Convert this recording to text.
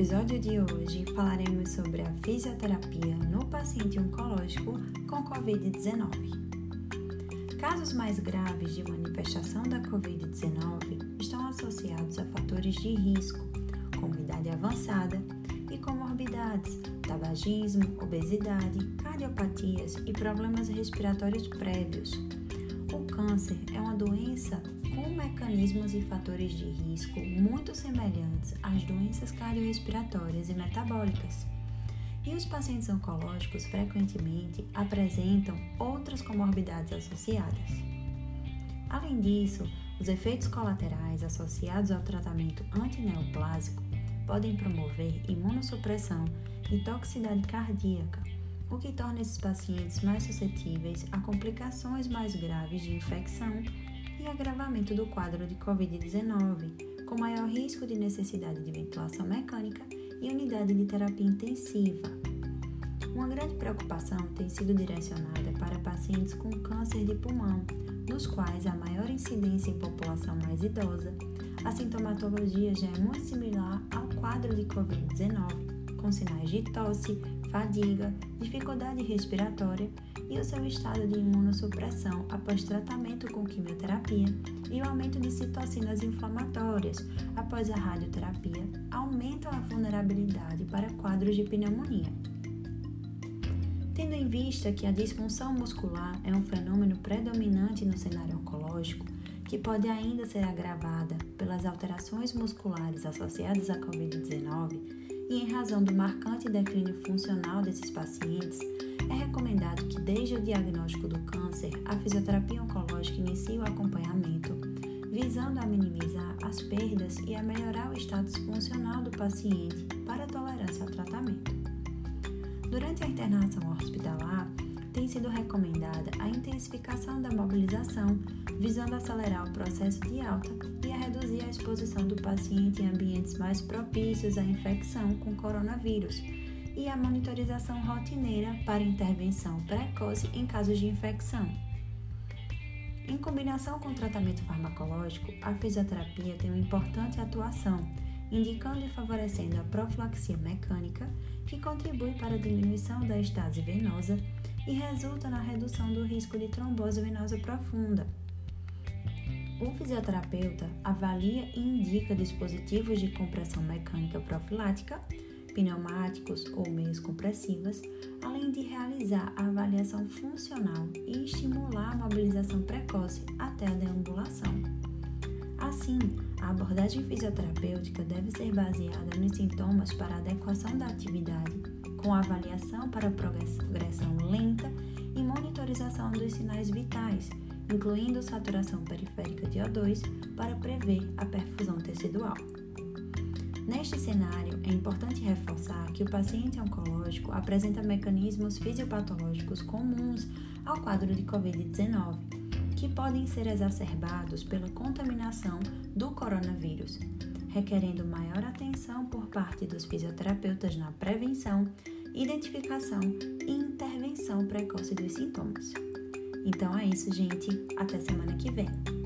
episódio de hoje falaremos sobre a fisioterapia no paciente oncológico com Covid-19. Casos mais graves de manifestação da Covid-19 estão associados a fatores de risco, como idade avançada e comorbidades, tabagismo, obesidade, cardiopatias e problemas respiratórios prévios. O câncer é uma doença com mecanismos e fatores de risco muito semelhantes às doenças cardiorrespiratórias e metabólicas. E os pacientes oncológicos frequentemente apresentam outras comorbidades associadas. Além disso, os efeitos colaterais associados ao tratamento antineoplásico podem promover imunossupressão e toxicidade cardíaca, o que torna esses pacientes mais suscetíveis a complicações mais graves de infecção e agravamento do quadro de Covid-19, com maior risco de necessidade de ventilação mecânica e unidade de terapia intensiva. Uma grande preocupação tem sido direcionada para pacientes com câncer de pulmão, nos quais há maior incidência em população mais idosa, a sintomatologia já é muito similar ao quadro de Covid-19, com sinais de tosse, fadiga, dificuldade respiratória e o seu estado de imunossupressão após tratamento com quimioterapia e o aumento de citocinas inflamatórias após a radioterapia aumentam a vulnerabilidade para quadros de pneumonia. Tendo em vista que a disfunção muscular é um fenômeno predominante no cenário oncológico, que pode ainda ser agravada pelas alterações musculares associadas à Covid-19, e em razão do marcante declínio funcional desses pacientes, é recomendado que desde o diagnóstico do câncer, a fisioterapia oncológica inicie o acompanhamento, visando a minimizar as perdas e a melhorar o status funcional do paciente para a tolerância ao tratamento. Durante a internação hospitalar, tem sido recomendada a intensificação da mobilização, visando acelerar o processo de alta e a reduzir a exposição do paciente em ambientes mais propícios à infecção com coronavírus e a monitorização rotineira para intervenção precoce em casos de infecção. Em combinação com o tratamento farmacológico, a fisioterapia tem uma importante atuação, indicando e favorecendo a profilaxia mecânica, que contribui para a diminuição da estase venosa e resulta na redução do risco de trombose venosa profunda. O fisioterapeuta avalia e indica dispositivos de compressão mecânica profilática, pneumáticos ou meios compressivas, além de realizar a avaliação funcional e estimular a mobilização precoce até a deambulação. Assim, a abordagem fisioterapêutica deve ser baseada nos sintomas para adequação da atividade, com avaliação para progressão lenta e monitorização dos sinais vitais, incluindo saturação periférica de O2 para prever a perfusão tecidual. Neste cenário, é importante reforçar que o paciente oncológico apresenta mecanismos fisiopatológicos comuns ao quadro de Covid-19, que podem ser exacerbados pela contaminação do coronavírus, requerendo maior atenção por parte dos fisioterapeutas na prevenção, identificação e intervenção precoce dos sintomas. Então é isso, gente. Até semana que vem.